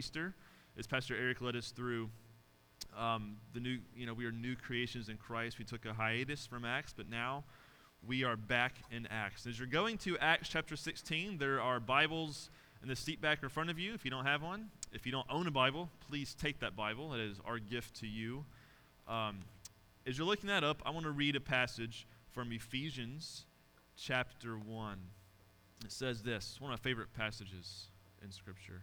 Easter, as Pastor Eric led us through we are new creations in Christ. We took a hiatus from Acts, but now we are back in Acts. As you're going to Acts chapter 16, there are Bibles in the seat back in front of you if you don't have one. If you don't own a Bible, please take that Bible. It is our gift to you. As you're looking that up, I want to read a passage from Ephesians chapter 1. It says this, one of my favorite passages in Scripture.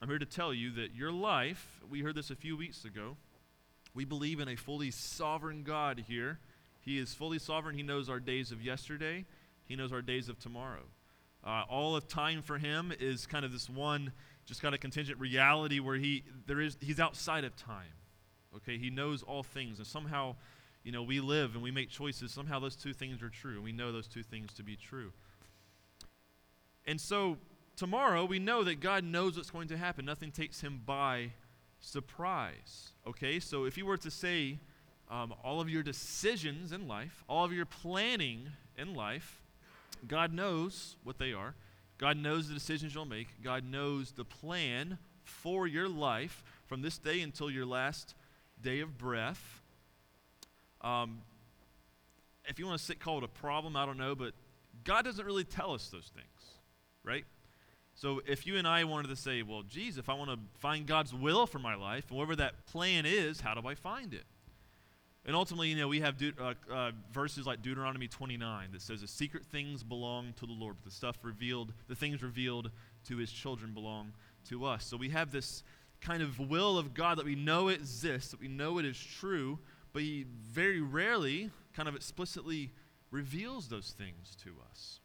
I'm here to tell you that your life, we heard this a few weeks ago, we believe in a fully sovereign God here. He is fully sovereign. He knows our days of yesterday. He knows our days of tomorrow. All of time for him is kind of this one, just kind of contingent reality where he's outside of time. Okay, he knows all things, and somehow, we live and we make choices. Somehow those two things are true, and we know those two things to be true. And so tomorrow we know that God knows what's going to happen. Nothing takes him by surprise. Okay, so if you were to say all of your decisions in life, all of your planning in life, God knows what they are. God knows the decisions you'll make. God knows the plan for your life from this day until your last day of breath. If you want to call it a problem, I don't know, but God doesn't really tell us those things, right? So if you and I wanted to say, well, geez, if I want to find God's will for my life, and whatever that plan is, how do I find it? And ultimately, we have verses like Deuteronomy 29 that says, "The secret things belong to the Lord, but the things revealed to his children belong to us." So we have this kind of will of God that we know exists, that we know it is true, but he very rarely kind of explicitly reveals those things to us.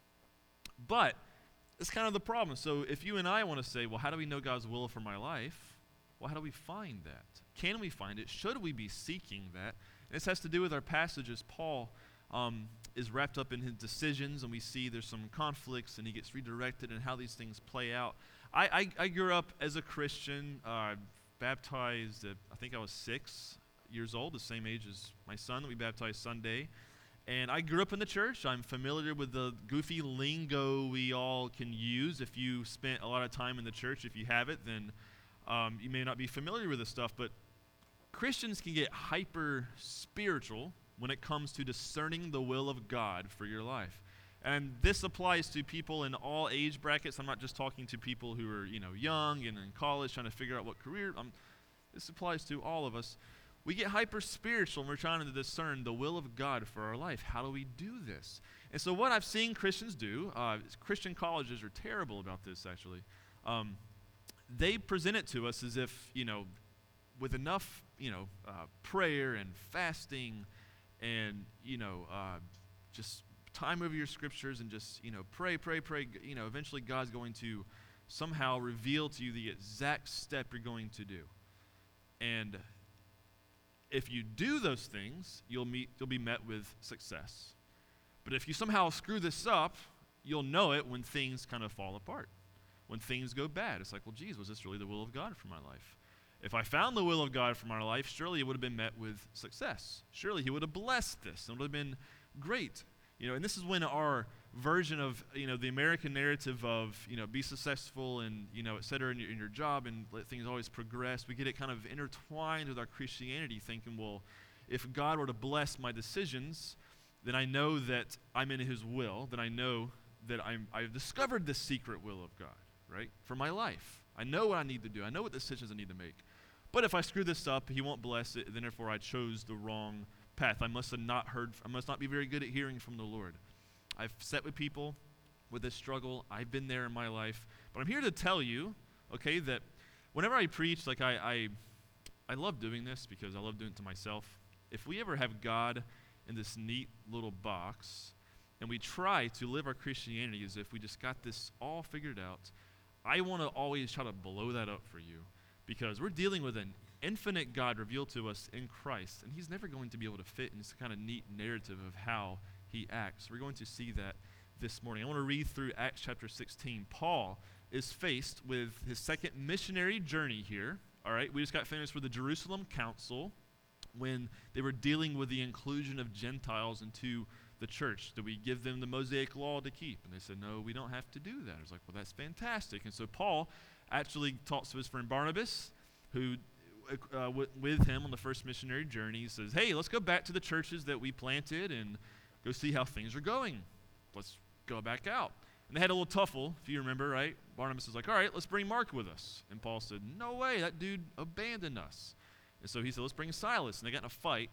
But it's kind of the problem. So if you and I want to say, well, how do we know God's will for my life? Well, how do we find that? Can we find it? Should we be seeking that? And this has to do with our passages. Paul is wrapped up in his decisions, and we see there's some conflicts, and he gets redirected and how these things play out. I grew up as a Christian, baptized at, I think I was 6 years old, the same age as my son that we baptized Sunday. And I grew up in the church. I'm familiar with the goofy lingo we all can use. If you spent a lot of time in the church, if you have it, then you may not be familiar with this stuff, but Christians can get hyper-spiritual when it comes to discerning the will of God for your life. And this applies to people in all age brackets. I'm not just talking to people who are, young and in college trying to figure out what career. This applies to all of us. We get hyper-spiritual when we're trying to discern the will of God for our life. How do we do this? And so what I've seen Christians do, Christian colleges are terrible about this, actually. They present it to us as if, with enough, prayer and fasting and, just time over your scriptures and just, pray, eventually God's going to somehow reveal to you the exact step you're going to do. And if you do those things, you'll be met with success. But if you somehow screw this up, you'll know it when things kind of fall apart, when things go bad. It's like, well, geez, was this really the will of God for my life? If I found the will of God for my life, surely it would have been met with success. Surely he would have blessed this. It would have been great. And this is when our version of, the American narrative of, be successful and, et cetera in your job and let things always progress, we get it kind of intertwined with our Christianity thinking, well, if God were to bless my decisions, then I know that I'm in his will, then I know that I've discovered the secret will of God, right, for my life. I know what I need to do. I know what decisions I need to make. But if I screw this up, he won't bless it, then therefore I chose the wrong path. I must not be very good at hearing from the Lord. I've sat with people with this struggle. I've been there in my life. But I'm here to tell you, okay, that whenever I preach, like I love doing this because I love doing it to myself. If we ever have God in this neat little box and we try to live our Christianity as if we just got this all figured out, I want to always try to blow that up for you because we're dealing with an infinite God revealed to us in Christ, and he's never going to be able to fit in this kind of neat narrative of how he acts. We're going to see that this morning. I want to read through Acts chapter 16. Paul is faced with his second missionary journey here. All right, we just got finished with the Jerusalem Council when they were dealing with the inclusion of Gentiles into the church. Do we give them the Mosaic law to keep? And they said, no, we don't have to do that. I was like, well, that's fantastic. And so Paul actually talks to his friend Barnabas, who with him on the first missionary journey, he says, hey, let's go back to the churches that we planted and go see how things are going. Let's go back out. And they had a little tuffle, if you remember, right? Barnabas was like, all right, let's bring Mark with us. And Paul said, no way, that dude abandoned us. And so he said, let's bring Silas. And they got in a fight,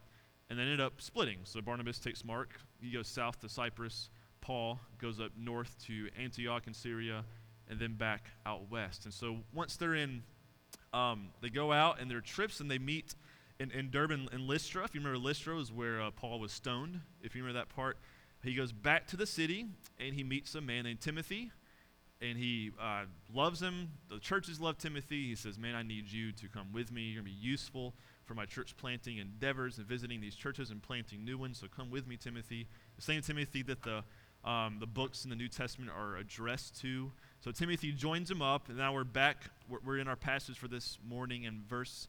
and they ended up splitting. So Barnabas takes Mark. He goes south to Cyprus. Paul goes up north to Antioch in Syria, and then back out west. And so once they're in, they go out in their trips, and they meet in Durban in Lystra. If you remember, Lystra is where Paul was stoned, if you remember that part. He goes back to the city, and he meets a man named Timothy, and he loves him. The churches love Timothy. He says, man, I need you to come with me. You're going to be useful for my church planting endeavors and visiting these churches and planting new ones, so come with me, Timothy. The same Timothy that the books in the New Testament are addressed to. So Timothy joins him up, and now we're back. We're in our passage for this morning in verse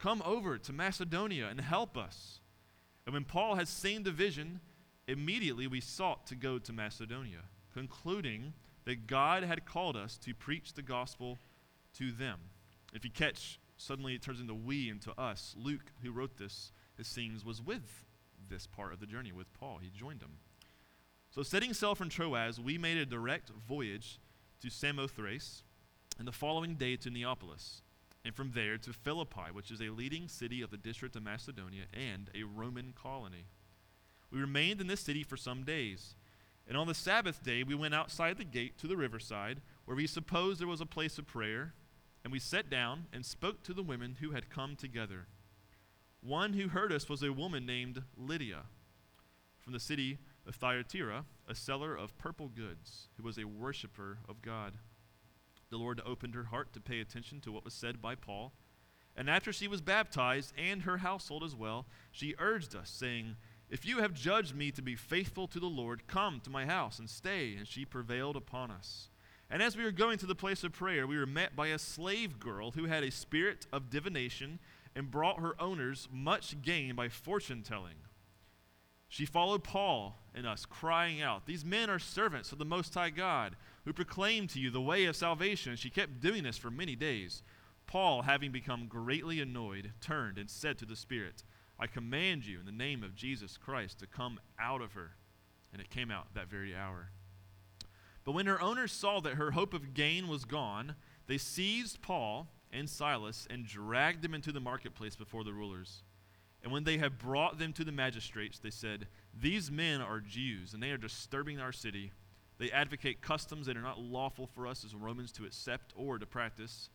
come over to Macedonia and help us. And when Paul had seen the vision, immediately we sought to go to Macedonia, concluding that God had called us to preach the gospel to them. If you catch, suddenly it turns into we and to us. Luke, who wrote this, it seems, was with this part of the journey, with Paul. He joined him. So setting sail from Troas, we made a direct voyage to Samothrace, and the following day to Neapolis, and from there to Philippi, which is a leading city of the district of Macedonia and a Roman colony. We remained in this city for some days, and on the Sabbath day we went outside the gate to the riverside, where we supposed there was a place of prayer, and we sat down and spoke to the women who had come together. One who heard us was a woman named Lydia, from the city of Thyatira, a seller of purple goods, who was a worshiper of God. The Lord opened her heart to pay attention to what was said by Paul. And after she was baptized, and her household as well, she urged us, saying, if you have judged me to be faithful to the Lord, come to my house and stay. And she prevailed upon us. And as we were going to the place of prayer, we were met by a slave girl who had a spirit of divination and brought her owners much gain by fortune-telling. She followed Paul and us, crying out, these men are servants of the Most High God, who proclaimed to you the way of salvation. She kept doing this for many days. Paul, having become greatly annoyed, turned and said to the Spirit, I command you in the name of Jesus Christ to come out of her. And it came out that very hour. But when her owners saw that her hope of gain was gone, they seized Paul and Silas and dragged them into the marketplace before the rulers. And when they had brought them to the magistrates, they said, these men are Jews, and they are disturbing our city. They advocate customs that are not lawful for us as Romans to accept or to practice.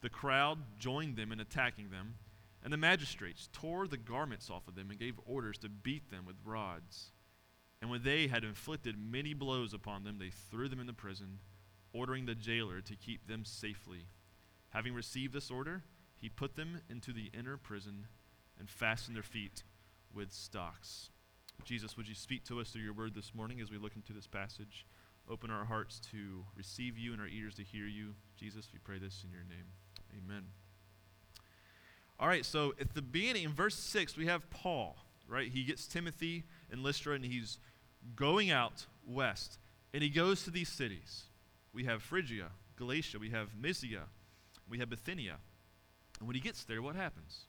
The crowd joined them in attacking them, and the magistrates tore the garments off of them and gave orders to beat them with rods. And when they had inflicted many blows upon them, they threw them into prison, ordering the jailer to keep them safely. Having received this order, he put them into the inner prison and fastened their feet with stocks. Jesus, would you speak to us through your word this morning as we look into this passage? Open our hearts to receive you and our ears to hear you. Jesus, we pray this in your name. Amen. All right, so at the beginning, in verse 6, we have Paul, right? He gets Timothy and Lystra, and he's going out west, and he goes to these cities. We have Phrygia, Galatia, we have Mysia, we have Bithynia. And when he gets there, what happens?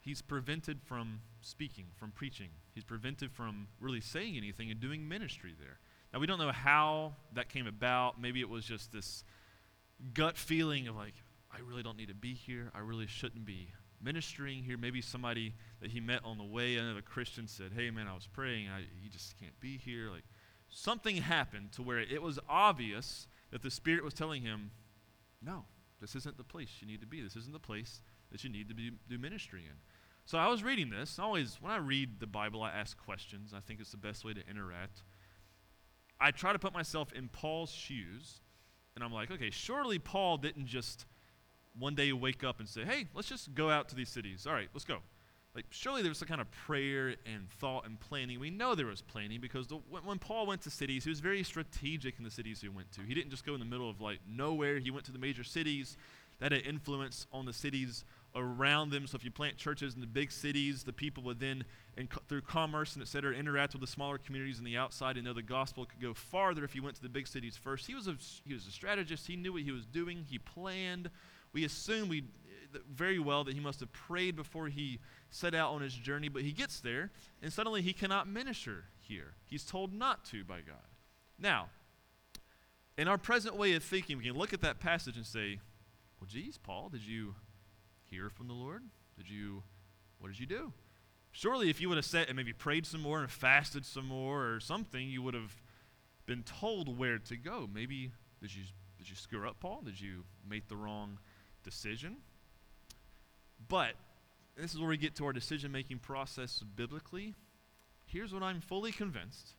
He's prevented from speaking, from preaching. He's prevented from really saying anything and doing ministry there. Now, we don't know how that came about. Maybe it was just this gut feeling of like, I really don't need to be here. I really shouldn't be ministering here. Maybe somebody that he met on the way, another Christian, said, hey, man, I was praying. You just can't be here. Like, something happened to where it was obvious that the Spirit was telling him, no, this isn't the place you need to be. This isn't the place that you need to do ministry in. So I was reading this. Always, when I read the Bible, I ask questions. I think it's the best way to interact. I try to put myself in Paul's shoes, and I'm like, okay, surely Paul didn't just one day wake up and say, hey, let's just go out to these cities. All right, let's go. Like, surely there was some kind of prayer and thought and planning. We know there was planning because when Paul went to cities, he was very strategic in the cities he went to. He didn't just go in the middle of, like, nowhere. He went to the major cities that had influence on the cities around them. So if you plant churches in the big cities, the people would then, through commerce and et cetera, interact with the smaller communities on the outside and know the gospel could go farther if you went to the big cities first. He was a strategist. He knew what he was doing. He planned. We assume very well that he must have prayed before he set out on his journey, but he gets there, and suddenly he cannot minister here. He's told not to by God. Now, in our present way of thinking, we can look at that passage and say, well, geez, Paul, did you hear from the Lord? What did you do? Surely if you would have sat and maybe prayed some more and fasted some more or something, you would have been told where to go. Maybe, did you screw up, Paul? Did you make the wrong decision? But this is where we get to our decision-making process biblically. Here's what I'm fully convinced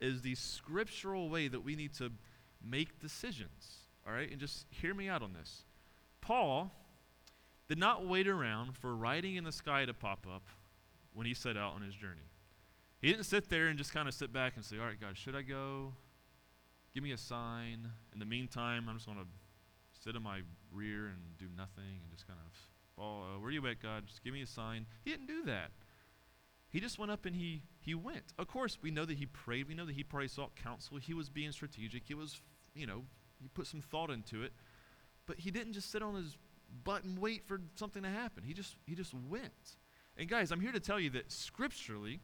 is the scriptural way that we need to make decisions, all right? And just hear me out on this. Paul did not wait around for writing in the sky to pop up when he set out on his journey. He didn't sit there and just kind of sit back and say, all right, God, should I go? Give me a sign. In the meantime, I'm just going to sit in my rear and do nothing and just kind of, where are you at, God? Just give me a sign. He didn't do that. He just went up and he went. Of course, we know that he prayed. We know that he probably sought counsel. He was being strategic. He was, he put some thought into it. But he didn't just sit on his butt and wait for something to happen. He just went. And guys, I'm here to tell you that scripturally,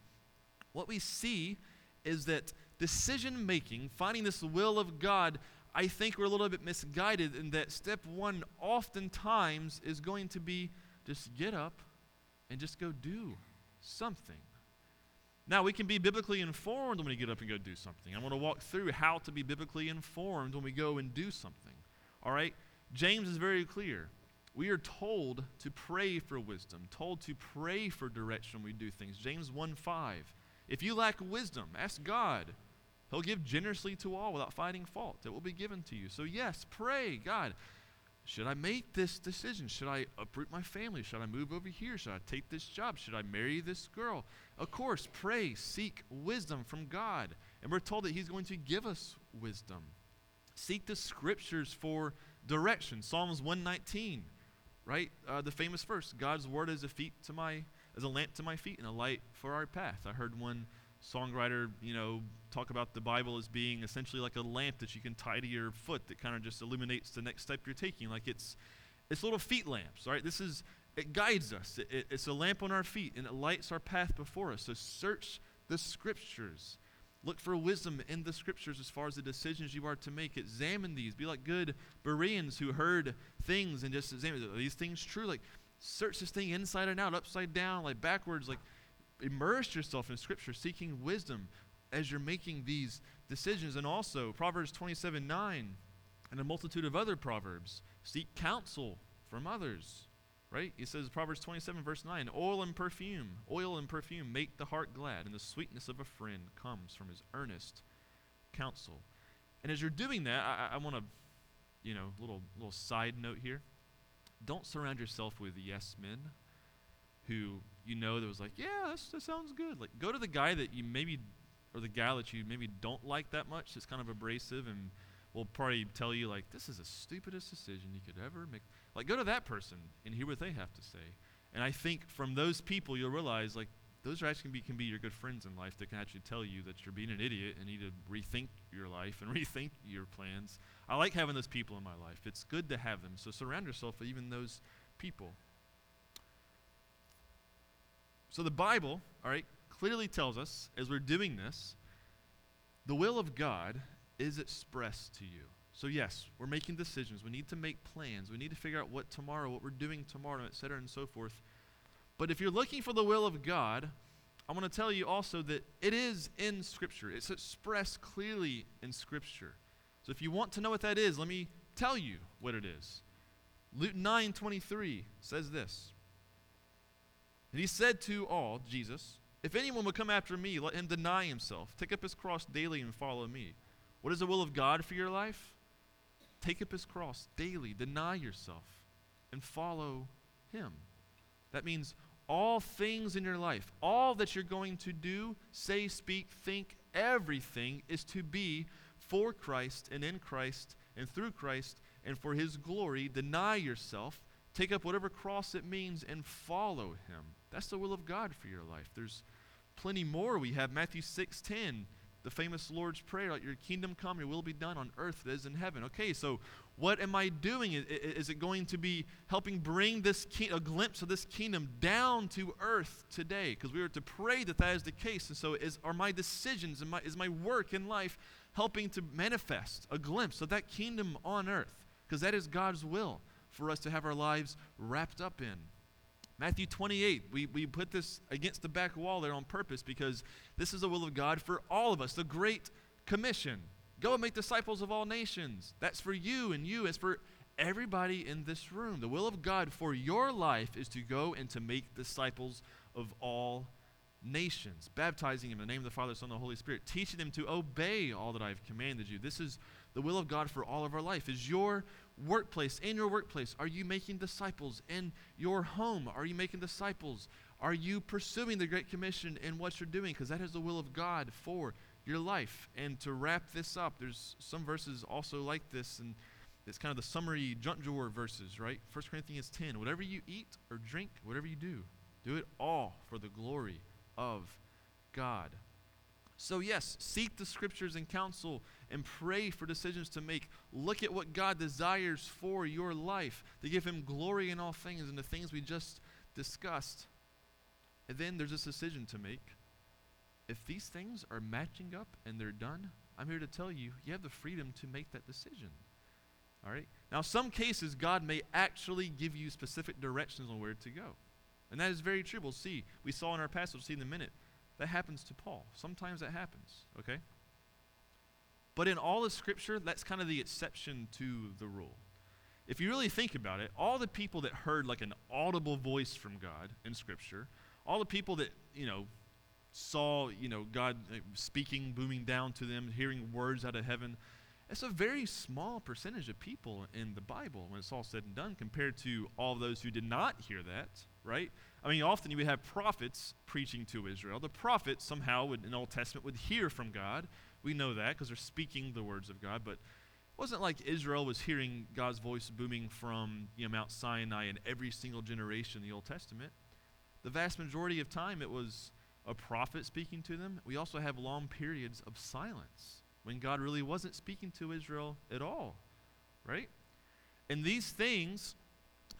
what we see is that decision-making, finding this will of God, I think we're a little bit misguided in that step one oftentimes is going to be just get up and just go do something. Now, we can be biblically informed when we get up and go do something. I'm going to walk through how to be biblically informed when we go and do something. All right? James is very clear. We are told to pray for wisdom, told to pray for direction when we do things. James 1:5. If you lack wisdom, ask God. He'll give generously to all without finding fault. It will be given to you. So yes, pray, God, should I make this decision? Should I uproot my family? Should I move over here? Should I take this job? Should I marry this girl? Of course, pray, seek wisdom from God. And we're told that he's going to give us wisdom. Seek the scriptures for direction. Psalms 119, right? The famous verse, God's word is as a lamp to my feet and a light for our path. I heard one songwriter, talk about the Bible as being essentially like a lamp that you can tie to your foot that kind of just illuminates the next step you're taking. Like it's little feet lamps, right? It guides us. It's a lamp on our feet and it lights our path before us. So search the scriptures. Look for wisdom in the scriptures as far as the decisions you are to make. Examine these. Be like good Bereans who heard things and just examine, are these things true? Like search this thing inside and out, upside down, like backwards, like immerse yourself in scripture, seeking wisdom as you're making these decisions. And also Proverbs 27:9 and a multitude of other proverbs, seek counsel from others, right? It says Proverbs 27:9, oil and perfume make the heart glad, and the sweetness of a friend comes from his earnest counsel. And as you're doing that, I want to, little side note here. Don't surround yourself with yes men who that was like, yeah, that sounds good. Like, go to the guy that you maybe, or the gal that you maybe don't like that much, that's kind of abrasive and will probably tell you, like, this is the stupidest decision you could ever make. Like, go to that person and hear what they have to say. And I think from those people, you'll realize, like, those are actually can be your good friends in life that can actually tell you that you're being an idiot and need to rethink your life and rethink your plans. I like having those people in my life. It's good to have them. So surround yourself with even those people. So the Bible, all right, clearly tells us as we're doing this, the will of God is expressed to you. So yes, we're making decisions. We need to make plans. We need to figure out what we're doing tomorrow, etc. and so forth. But if you're looking for the will of God, I want to tell you also that it is in Scripture. It's expressed clearly in Scripture. So if you want to know what that is, let me tell you what it is. Luke 9:23 says this. And he said to all, Jesus, if anyone will come after me, let him deny himself. Take up his cross daily and follow me. What is the will of God for your life? Take up his cross daily, deny yourself, and follow him. That means all things in your life, all that you're going to do, say, speak, think, everything is to be for Christ and in Christ and through Christ and for his glory. Deny yourself, take up whatever cross it means, and follow him. That's the will of God for your life. There's plenty more. We have Matthew 6:10. The famous Lord's Prayer, like, your kingdom come, your will be done on earth as it is in heaven. Okay, so what am I doing? Is it going to be helping bring a glimpse of this kingdom down to earth today? Because we are to pray that that is the case. And so are my decisions and my work in life helping to manifest a glimpse of that kingdom on earth? Because that is God's will for us to have our lives wrapped up in. Matthew 28, we put this against the back wall there on purpose because this is the will of God for all of us, the Great Commission. Go and make disciples of all nations. That's for you and you. It's for everybody in this room. The will of God for your life is to go and to make disciples of all nations, baptizing them in the name of the Father, Son, and the Holy Spirit, teaching them to obey all that I've commanded you. This is the will of God for all of our life. Is your workplace, in your workplace, are you making disciples? In your home, are you making disciples? Are you pursuing the Great Commission in what you're doing? Because that is the will of God for your life. And to wrap this up, there's some verses also like this, and it's kind of the summary junk drawer verses, right? 1 Corinthians 10, whatever you eat or drink, whatever you do, do it all for the glory of God. So yes, seek the Scriptures and counsel and pray for decisions to make. Look at what God desires for your life to give him glory in all things and the things we just discussed. And then there's this decision to make. If these things are matching up and they're done, I'm here to tell you, you have the freedom to make that decision. All right? Now, some cases, God may actually give you specific directions on where to go. And that is very true. We'll see. We saw in our passage, we'll see in a minute. That happens to Paul. Sometimes that happens, okay? But in all of Scripture, that's kind of the exception to the rule. If you really think about it, all the people that heard like an audible voice from God in Scripture, all the people that, saw, God speaking, booming down to them, hearing words out of heaven, it's a very small percentage of people in the Bible when it's all said and done compared to all those who did not hear that, right? I mean, often you would have prophets preaching to Israel. The prophets somehow in the Old Testament would hear from God. We know that because they're speaking the words of God, but it wasn't like Israel was hearing God's voice booming from Mount Sinai in every single generation in the Old Testament. The vast majority of time it was a prophet speaking to them. We also have long periods of silence when God really wasn't speaking to Israel at all, right? And these things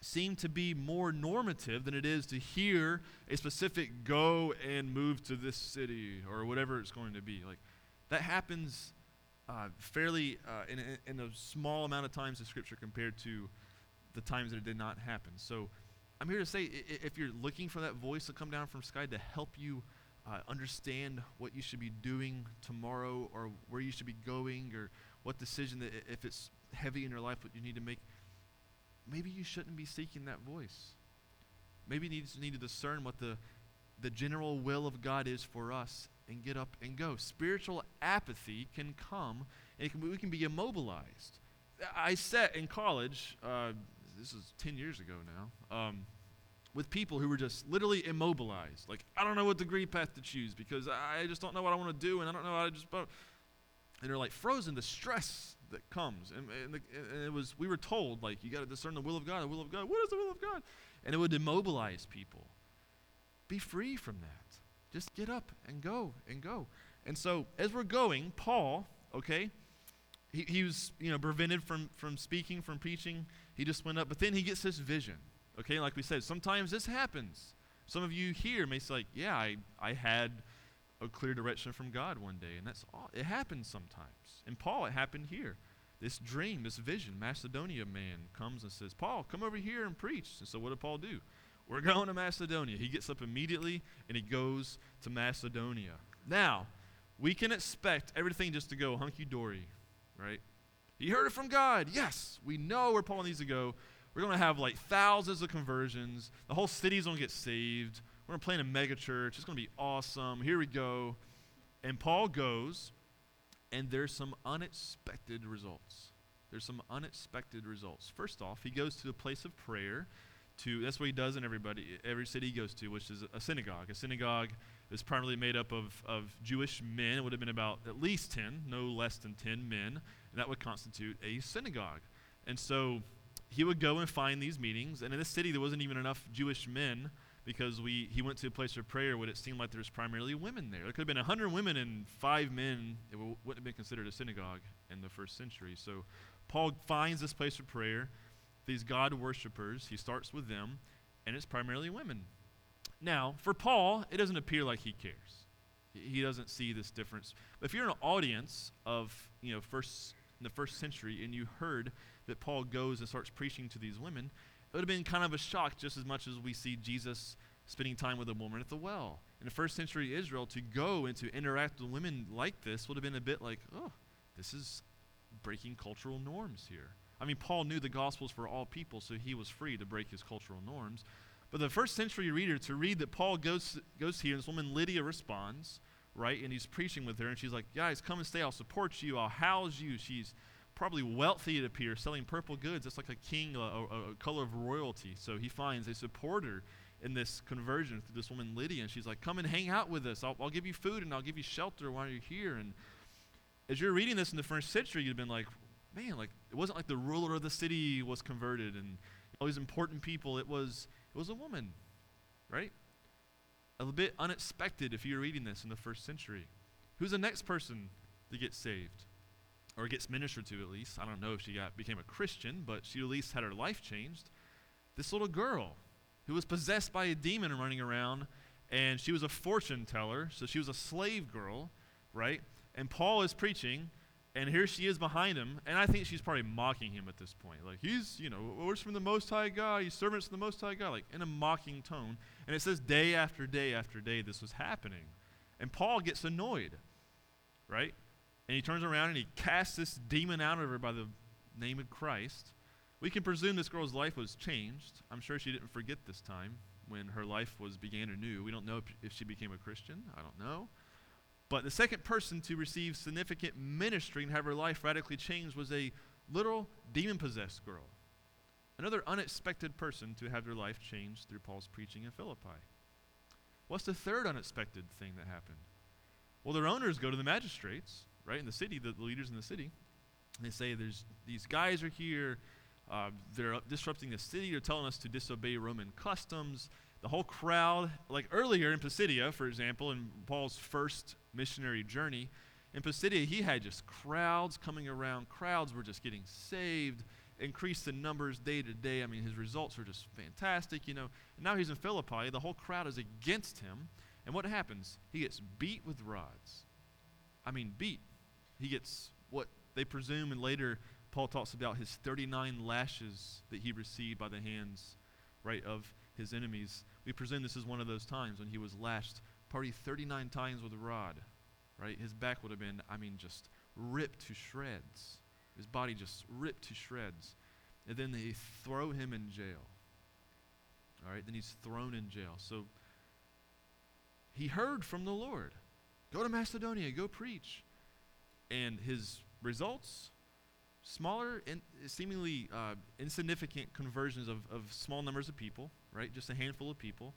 seem to be more normative than it is to hear a specific go and move to this city or whatever it's going to be. Like, that happens fairly in a small amount of times in Scripture compared to the times that it did not happen. So I'm here to say if you're looking for that voice to come down from sky to help you understand what you should be doing tomorrow or where you should be going or what decision, that if it's heavy in your life, what you need to make, maybe you shouldn't be seeking that voice. Maybe you need to discern what the general will of God is for us and get up and go. Spiritual apathy can come, and we can be immobilized. I sat in college, this was 10 years ago now, with people who were just literally immobilized. Like, I don't know what degree path to choose because I just don't know what I want to do, and I don't know how to just... And they're like frozen to stress that comes, and it was, we were told, like, you got to discern the will of God, the will of God. What is the will of God? And it would immobilize people. Be free from that. Just get up and go and go. And so as we're going, Paul, okay, he was prevented from speaking, from preaching. He just went up, but then he gets this vision. Okay, like we said, sometimes this happens. Some of you here may say, like, yeah, I had a clear direction from God one day, and that's all. It happens sometimes. In Paul, it happened here. this dream, this vision. Macedonia man comes and says, Paul, come over here and preach. And so what did Paul do? We're going to Macedonia. He gets up immediately and he goes to Macedonia. Now, we can expect everything just to go hunky-dory, right? He heard it from God. Yes, we know where Paul needs to go. We're going to have like thousands of conversions. The whole city's going to get saved. We're going to plan a mega church. It's going to be awesome. Here we go. And Paul goes, and there's some unexpected results. First off, he goes to a place of prayer. That's what he does in every city he goes to, which is a synagogue. A synagogue is primarily made up of Jewish men. It would have been about at least 10, no less than 10 men, and that would constitute a synagogue. And so he would go and find these meetings, and in this city there wasn't even enough Jewish men because he went to a place of prayer where it seemed like there was primarily women there. There could have been 100 women and 5 men. It wouldn't have been considered a synagogue in the first century. So Paul finds this place of prayer. These God worshipers, he starts with them, and it's primarily women. Now, for Paul, it doesn't appear like he cares. He doesn't see this difference. But if you're in an audience of, in the first century, and you heard that Paul goes and starts preaching to these women, it would have been kind of a shock, just as much as we see Jesus spending time with a woman at the well. In the first century Israel, to go and to interact with women like this would have been a bit like, oh, this is breaking cultural norms here. I mean, Paul knew the Gospels for all people, so he was free to break his cultural norms. But the first century reader, to read that Paul goes here, and this woman Lydia responds, right? And he's preaching with her, and she's like, guys, come and stay. I'll support you. I'll house you. She's probably wealthy, it appears, selling purple goods. It's like a king, a color of royalty. So he finds a supporter in this conversion through this woman Lydia, and she's like, come and hang out with us. I'll give you food, and I'll give you shelter while you're here. And as you're reading this in the first century, you'd have been like, man, like it wasn't like the ruler of the city was converted and all these important people. It was a woman, right? A bit unexpected if you're reading this in the first century. Who's the next person to get saved? Or gets ministered to, at least. I don't know if she became a Christian, but she at least had her life changed. This little girl who was possessed by a demon and running around, and she was a fortune teller, so she was a slave girl, right? And Paul is preaching, and here she is behind him, and I think she's probably mocking him at this point. Like, he's, we're from the Most High God, he's servants of the Most High God, like in a mocking tone. And it says day after day after day this was happening. And Paul gets annoyed, right? And he turns around and he casts this demon out of her by the name of Christ. We can presume this girl's life was changed. I'm sure she didn't forget this time when her life began anew. We don't know if she became a Christian. I don't know. But the second person to receive significant ministry and have her life radically changed was a little demon-possessed girl. Another unexpected person to have their life changed through Paul's preaching in Philippi. What's the third unexpected thing that happened? Well, their owners go to the magistrates, right, in the city, the leaders in the city. And they say, these guys are here, they're disrupting the city, they're telling us to disobey Roman customs. The whole crowd, like earlier in Pisidia, for example, in Paul's first missionary journey, in Pisidia he had just crowds coming around. Crowds were just getting saved, increased in numbers day to day. I mean, his results were just fantastic, And now he's in Philippi. The whole crowd is against him. And what happens? He gets beat with rods. I mean, beat. He gets what they presume, and later Paul talks about his 39 lashes that he received by the hands, right, of his enemies. We presume this is one of those times when he was lashed probably 39 times with a rod, right? His back would have been, just ripped to shreds. His body just ripped to shreds. And then they throw him in jail. All right, then he's thrown in jail. So he heard from the Lord, go to Macedonia, go preach. And his results, smaller and seemingly insignificant conversions of small numbers of people, right? Just a handful of people.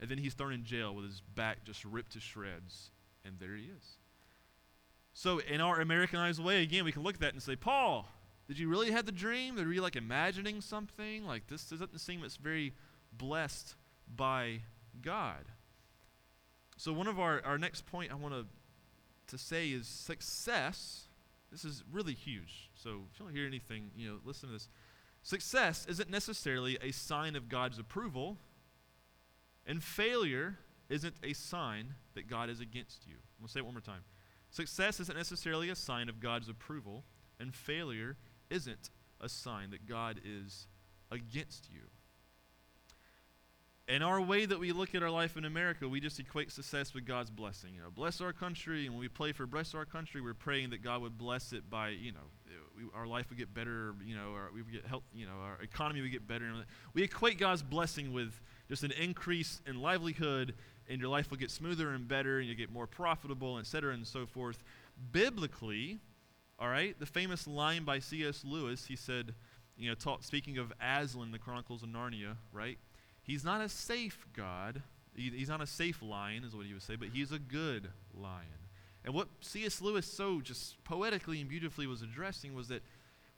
And then he's thrown in jail with his back just ripped to shreds, and there he is. So in our Americanized way, again, we can look at that and say, Paul, did you really have the dream? Were you like imagining something? Like, this doesn't seem it's very blessed by God. So one of our next point I want to say is success. This is really huge. So if you don't hear anything, listen to this. Success isn't necessarily a sign of God's approval, and failure isn't a sign that God is against you. I'm going to say it one more time. Success isn't necessarily a sign of God's approval, and failure isn't a sign that God is against you. In our way that we look at our life in America, we just equate success with God's blessing. You know, bless our country, and when we pray for bless our country, we're praying that God would bless it by, you know, our life would get better, you know, or we would get help, you know, our economy would get better. We equate God's blessing with just an increase in livelihood, and your life will get smoother and better, and you'll get more profitable, et cetera, and so forth. Biblically, all right, the famous line by C.S. Lewis, he said, you know, speaking of Aslan, the Chronicles of Narnia, right? He's not a safe God. He's not a safe lion is what he would say, but he's a good lion. And what C.S. Lewis so just poetically and beautifully was addressing was that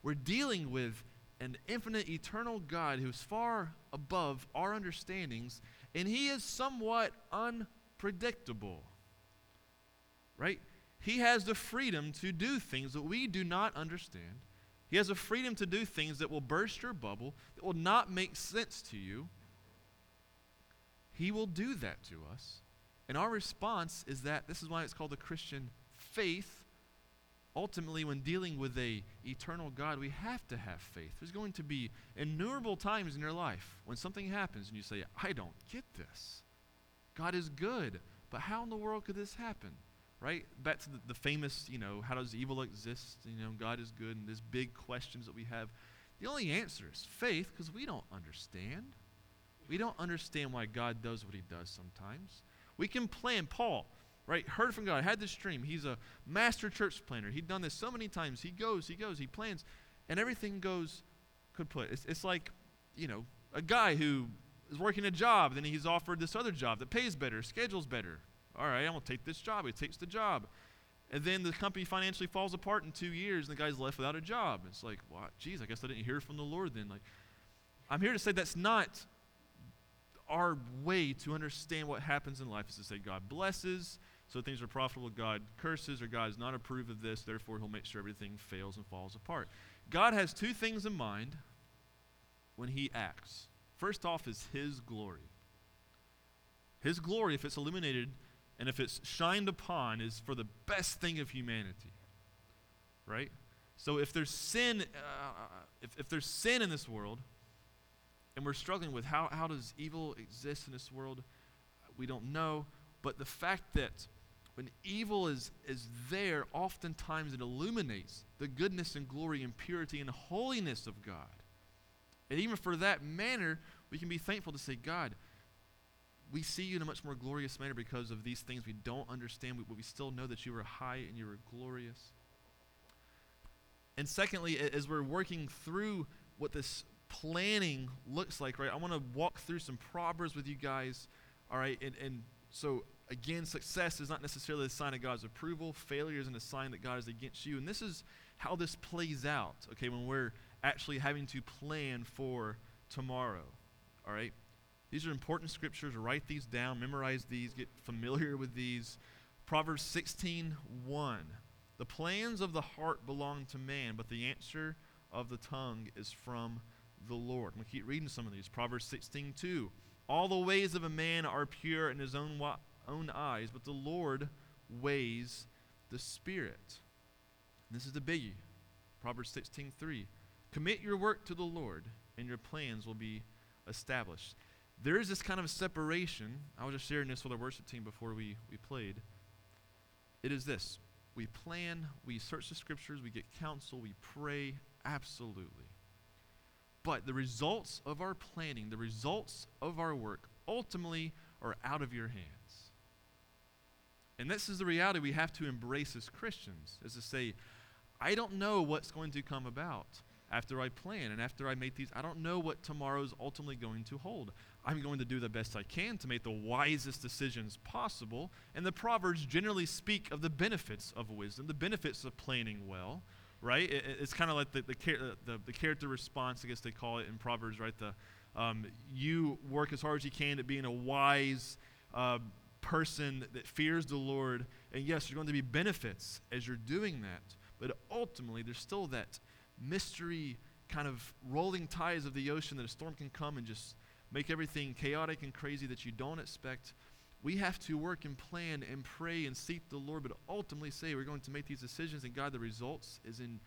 we're dealing with an infinite, eternal God who's far above our understandings, and he is somewhat unpredictable, right? He has the freedom to do things that we do not understand. He has a freedom to do things that will burst your bubble, that will not make sense to you. He will do that to us. And our response is that, this is why it's called the Christian faith. Ultimately, when dealing with an eternal God, we have to have faith. There's going to be innumerable times in your life when something happens and you say, I don't get this. God is good, but how in the world could this happen? Right? Back to the famous, you know, how does evil exist? You know, God is good, and these big questions that we have. The only answer is faith, because we don't understand. We don't understand why God does what he does sometimes. We can plan. Paul, right, heard from God, had this dream. He's a master church planner. He'd done this so many times. He goes, he plans, and everything goes kaput. It's like, you know, a guy who is working a job, then he's offered this other job that pays better, schedules better. All right, I'm going to take this job. He takes the job. And then the company financially falls apart in 2 years, and the guy's left without a job. It's like, wow, geez, I guess I didn't hear from the Lord then. Like, I'm here to say that's not our way to understand what happens in life, is to say God blesses, so things are profitable. God curses, or God does not approve of this, therefore he'll make sure everything fails and falls apart. God has two things in mind when he acts. First off is his glory. His glory, if it's illuminated and if it's shined upon, is for the best thing of humanity, right? So if there's sin, if there's sin in this world, and we're struggling with how does evil exist in this world? We don't know. But the fact that when evil is there, oftentimes it illuminates the goodness and glory and purity and holiness of God. And even for that manner, we can be thankful to say, God, we see you in a much more glorious manner because of these things we don't understand, but we still know that you are high and you are glorious. And secondly, as we're working through what this planning looks like, right? I want to walk through some proverbs with you guys, all right? And so, again, success is not necessarily a sign of God's approval. Failure isn't a sign that God is against you. And this is how this plays out, okay, when we're actually having to plan for tomorrow, all right? These are important scriptures. Write these down. Memorize these. Get familiar with these. Proverbs 16:1. The plans of the heart belong to man, but the answer of the tongue is from the Lord. I'm going to keep reading some of these. Proverbs 16:2. All the ways of a man are pure in his own eyes, but the Lord weighs the spirit. And this is the biggie. Proverbs 16:3. Commit your work to the Lord, and your plans will be established. There is this kind of separation. I was just sharing this with our worship team before we played. It is this. We plan, we search the scriptures, we get counsel, we pray, absolutely. But the results of our planning, the results of our work, ultimately are out of your hands. And this is the reality we have to embrace as Christians, is to say, I don't know what's going to come about after I plan and after I make these. I don't know what tomorrow is ultimately going to hold. I'm going to do the best I can to make the wisest decisions possible. And the Proverbs generally speak of the benefits of wisdom, the benefits of planning well. Right? It's kind of like the character response, I guess they call it in Proverbs, right? You work as hard as you can at being a wise person that fears the Lord. And yes, there's going to be benefits as you're doing that. But ultimately, there's still that mystery kind of rolling tides of the ocean that a storm can come and just make everything chaotic and crazy that you don't expect. We have to work and plan and pray and seek the Lord, but ultimately say we're going to make these decisions, and God, the results is in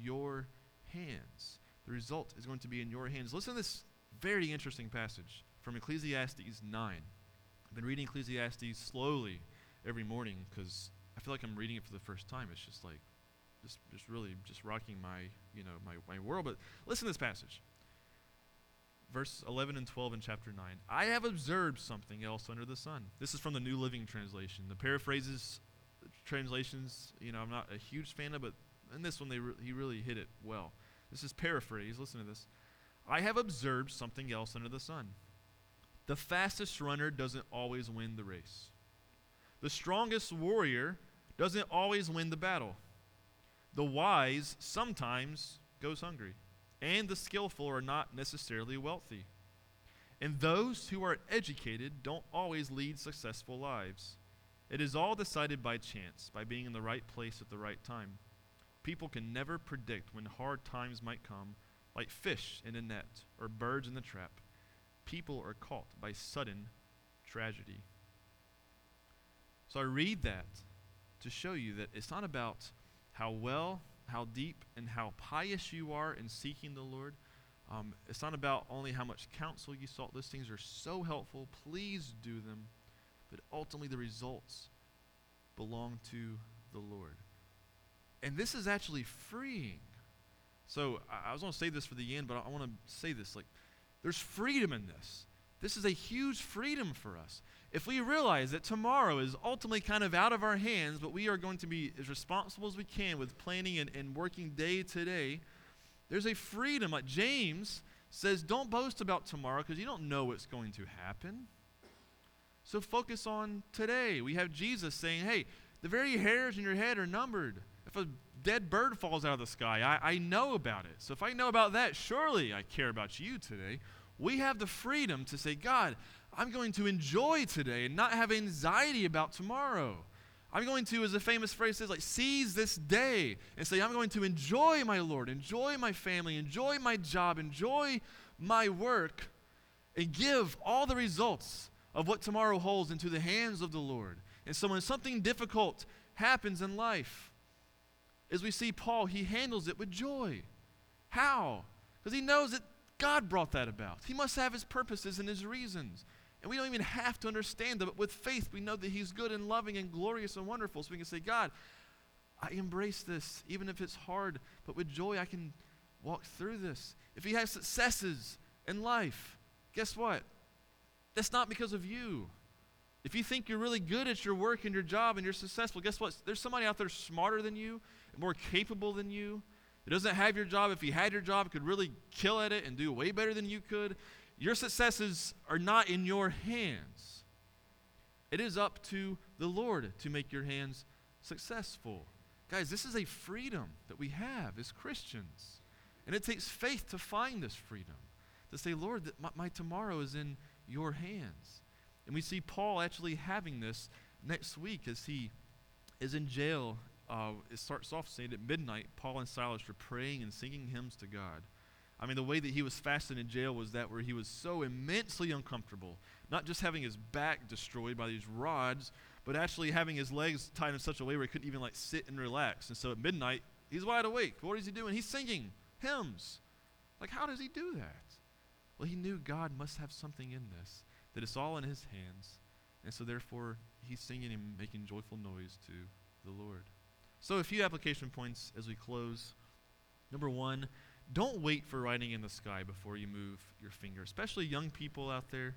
your hands. The result is going to be in your hands. Listen to this very interesting passage from Ecclesiastes 9. I've been reading Ecclesiastes slowly every morning because I feel like I'm reading it for the first time. It's just like, just really just rocking my world. But listen to this passage. Verse 11 and 12 in chapter 9. I have observed something else under the sun. This is from the New Living Translation. The paraphrases, translations, I'm not a huge fan of, but in this one, he really hit it well. This is paraphrase. Listen to this. I have observed something else under the sun. The fastest runner doesn't always win the race. The strongest warrior doesn't always win the battle. The wise sometimes goes hungry, and the skillful are not necessarily wealthy. And those who are educated don't always lead successful lives. It is all decided by chance, by being in the right place at the right time. People can never predict when hard times might come, like fish in a net or birds in the trap. People are caught by sudden tragedy. So I read that to show you that it's not about how well, how deep, and how pious you are in seeking the Lord. It's not about only how much counsel you sought. Those things are so helpful. Please do them. But ultimately, the results belong to the Lord. And this is actually freeing. So I was going to say this for the end, but I want to say this. There's freedom in this. This is a huge freedom for us. If we realize that tomorrow is ultimately kind of out of our hands, but we are going to be as responsible as we can with planning and working day to day, there's a freedom. Like James says, don't boast about tomorrow because you don't know what's going to happen. So focus on today. We have Jesus saying, hey, the very hairs in your head are numbered. If a dead bird falls out of the sky, I know about it. So if I know about that, surely I care about you today. We have the freedom to say, God, I'm going to enjoy today and not have anxiety about tomorrow. I'm going to, as a famous phrase says, seize this day and say, I'm going to enjoy my Lord, enjoy my family, enjoy my job, enjoy my work, and give all the results of what tomorrow holds into the hands of the Lord. And so when something difficult happens in life, as we see Paul, he handles it with joy. How? Because he knows that God brought that about. He must have his purposes and his reasons. And we don't even have to understand them, but with faith we know that he's good and loving and glorious and wonderful. So we can say, God, I embrace this, even if it's hard, but with joy I can walk through this. If he has successes in life, guess what? That's not because of you. If you think you're really good at your work and your job and you're successful, guess what? There's somebody out there smarter than you and more capable than you. It doesn't have your job. If you had your job, could really kill at it and do way better than you could. Your successes are not in your hands. It is up to the Lord to make your hands successful. Guys, this is a freedom that we have as Christians. And it takes faith to find this freedom, to say, Lord, that my tomorrow is in your hands. And we see Paul actually having this next week as he is in jail. It starts off saying at midnight, Paul and Silas were praying and singing hymns to God. I mean, the way that he was fasting in jail was that where he was so immensely uncomfortable, not just having his back destroyed by these rods, but actually having his legs tied in such a way where he couldn't even sit and relax. And so at midnight, he's wide awake. What is he doing? He's singing hymns. How does he do that? Well, he knew God must have something in this, that it's all in his hands. And so therefore, he's singing and making joyful noise to the Lord. So a few application points as we close. Number one, don't wait for writing in the sky before you move your finger, especially young people out there.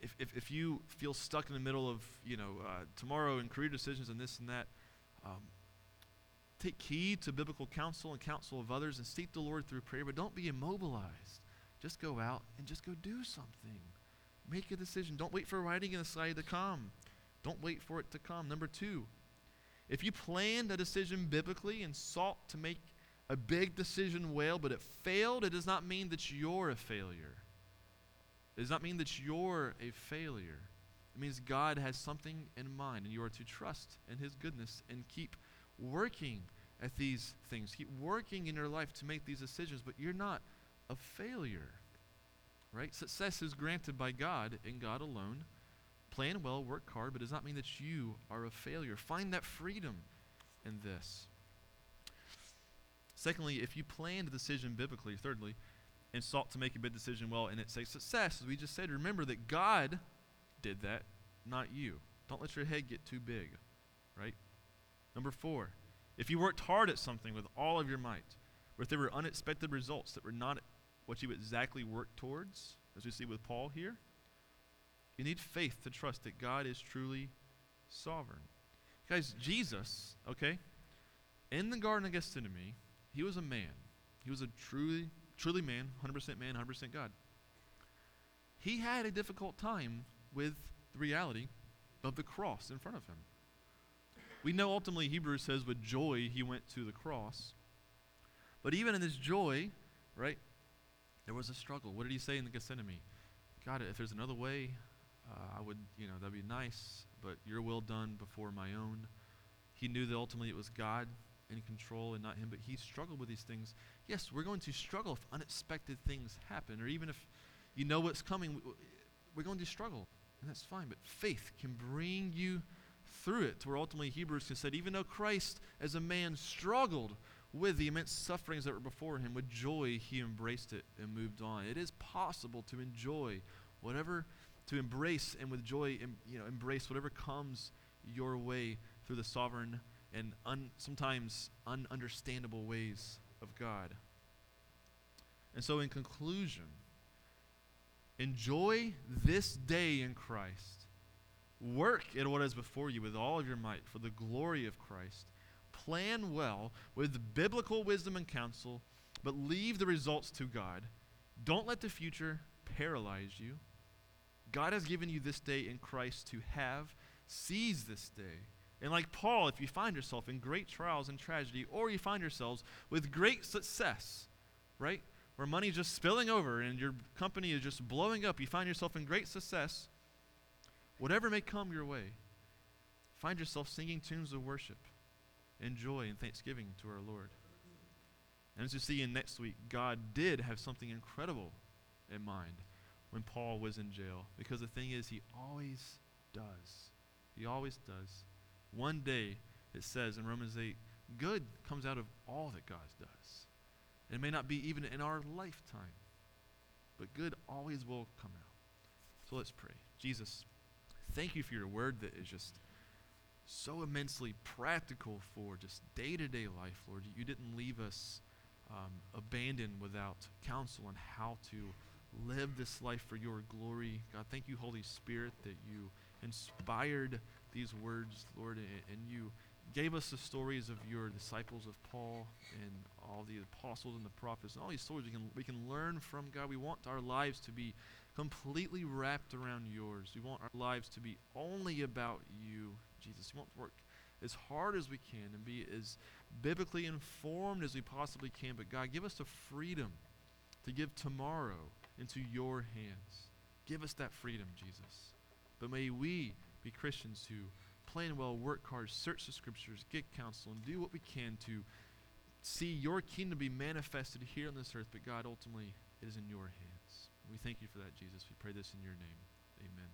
If you feel stuck in the middle of tomorrow and career decisions and this and that, take heed to biblical counsel and counsel of others and seek the Lord through prayer, but don't be immobilized. Just go out and just go do something. Make a decision. Don't wait for writing in the sky to come. Don't wait for it to come. Number two, if you planned a decision biblically and sought to make a big decision well, but it failed, it does not mean that you're a failure. It does not mean that you're a failure. It means God has something in mind, and you are to trust in his goodness and keep working at these things. Keep working in your life to make these decisions, but you're not a failure, right? Success is granted by God and God alone. Plan well, work hard, but it does not mean that you are a failure. Find that freedom in this. Secondly, if you planned a decision biblically, thirdly, and sought to make a big decision well, and it's a success, as we just said, remember that God did that, not you. Don't let your head get too big, right? Number four, if you worked hard at something with all of your might, or if there were unexpected results that were not what you exactly worked towards, as we see with Paul here, you need faith to trust that God is truly sovereign. Guys, Jesus, okay, in the Garden of Gethsemane, he was a man. He was a truly man, 100% man, 100% God. He had a difficult time with the reality of the cross in front of him. We know ultimately Hebrews says with joy he went to the cross. But even in this joy, right, there was a struggle. What did he say in the Gethsemane? God, if there's another way, I would, that'd be nice, but your will done before my own. He knew that ultimately it was God in control and not him, but he struggled with these things. Yes, we're going to struggle if unexpected things happen, or even if you know what's coming, we're going to struggle, and that's fine, but faith can bring you through it to where ultimately Hebrews can say, even though Christ as a man struggled with the immense sufferings that were before him, with joy he embraced it and moved on. It is possible to enjoy whatever, to embrace and with joy, embrace whatever comes your way through the sovereign and sometimes ununderstandable ways of God. And so in conclusion, enjoy this day in Christ. Work at what is before you with all of your might for the glory of Christ. Plan well with biblical wisdom and counsel, but leave the results to God. Don't let the future paralyze you. God has given you this day in Christ to have. Seize this day. And like Paul, if you find yourself in great trials and tragedy, or you find yourselves with great success, right? Where money's just spilling over and your company is just blowing up, you find yourself in great success, whatever may come your way, find yourself singing tunes of worship and joy and thanksgiving to our Lord. And as you see in next week, God did have something incredible in mind when Paul was in jail, because the thing is, he always does. He always does. One day, it says in Romans 8, good comes out of all that God does. It may not be even in our lifetime, but good always will come out. So let's pray. Jesus, thank you for your word that is just so immensely practical for just day-to-day life, Lord. You didn't leave us abandoned without counsel on how to live this life for your glory. God, thank you, Holy Spirit, that you inspired these words, Lord, and you gave us the stories of your disciples, of Paul and all the apostles and the prophets, and all these stories we can learn from, God. We want our lives to be completely wrapped around yours. We want our lives to be only about you, Jesus. We want to work as hard as we can and be as biblically informed as we possibly can. But God, give us the freedom to give tomorrow into your hands. Give us that freedom, Jesus. But may we be Christians who plan well, work hard, search the scriptures, get counsel, and do what we can to see your kingdom be manifested here on this earth. But God, ultimately, it is in your hands. We thank you for that, Jesus. We pray this in your name. Amen.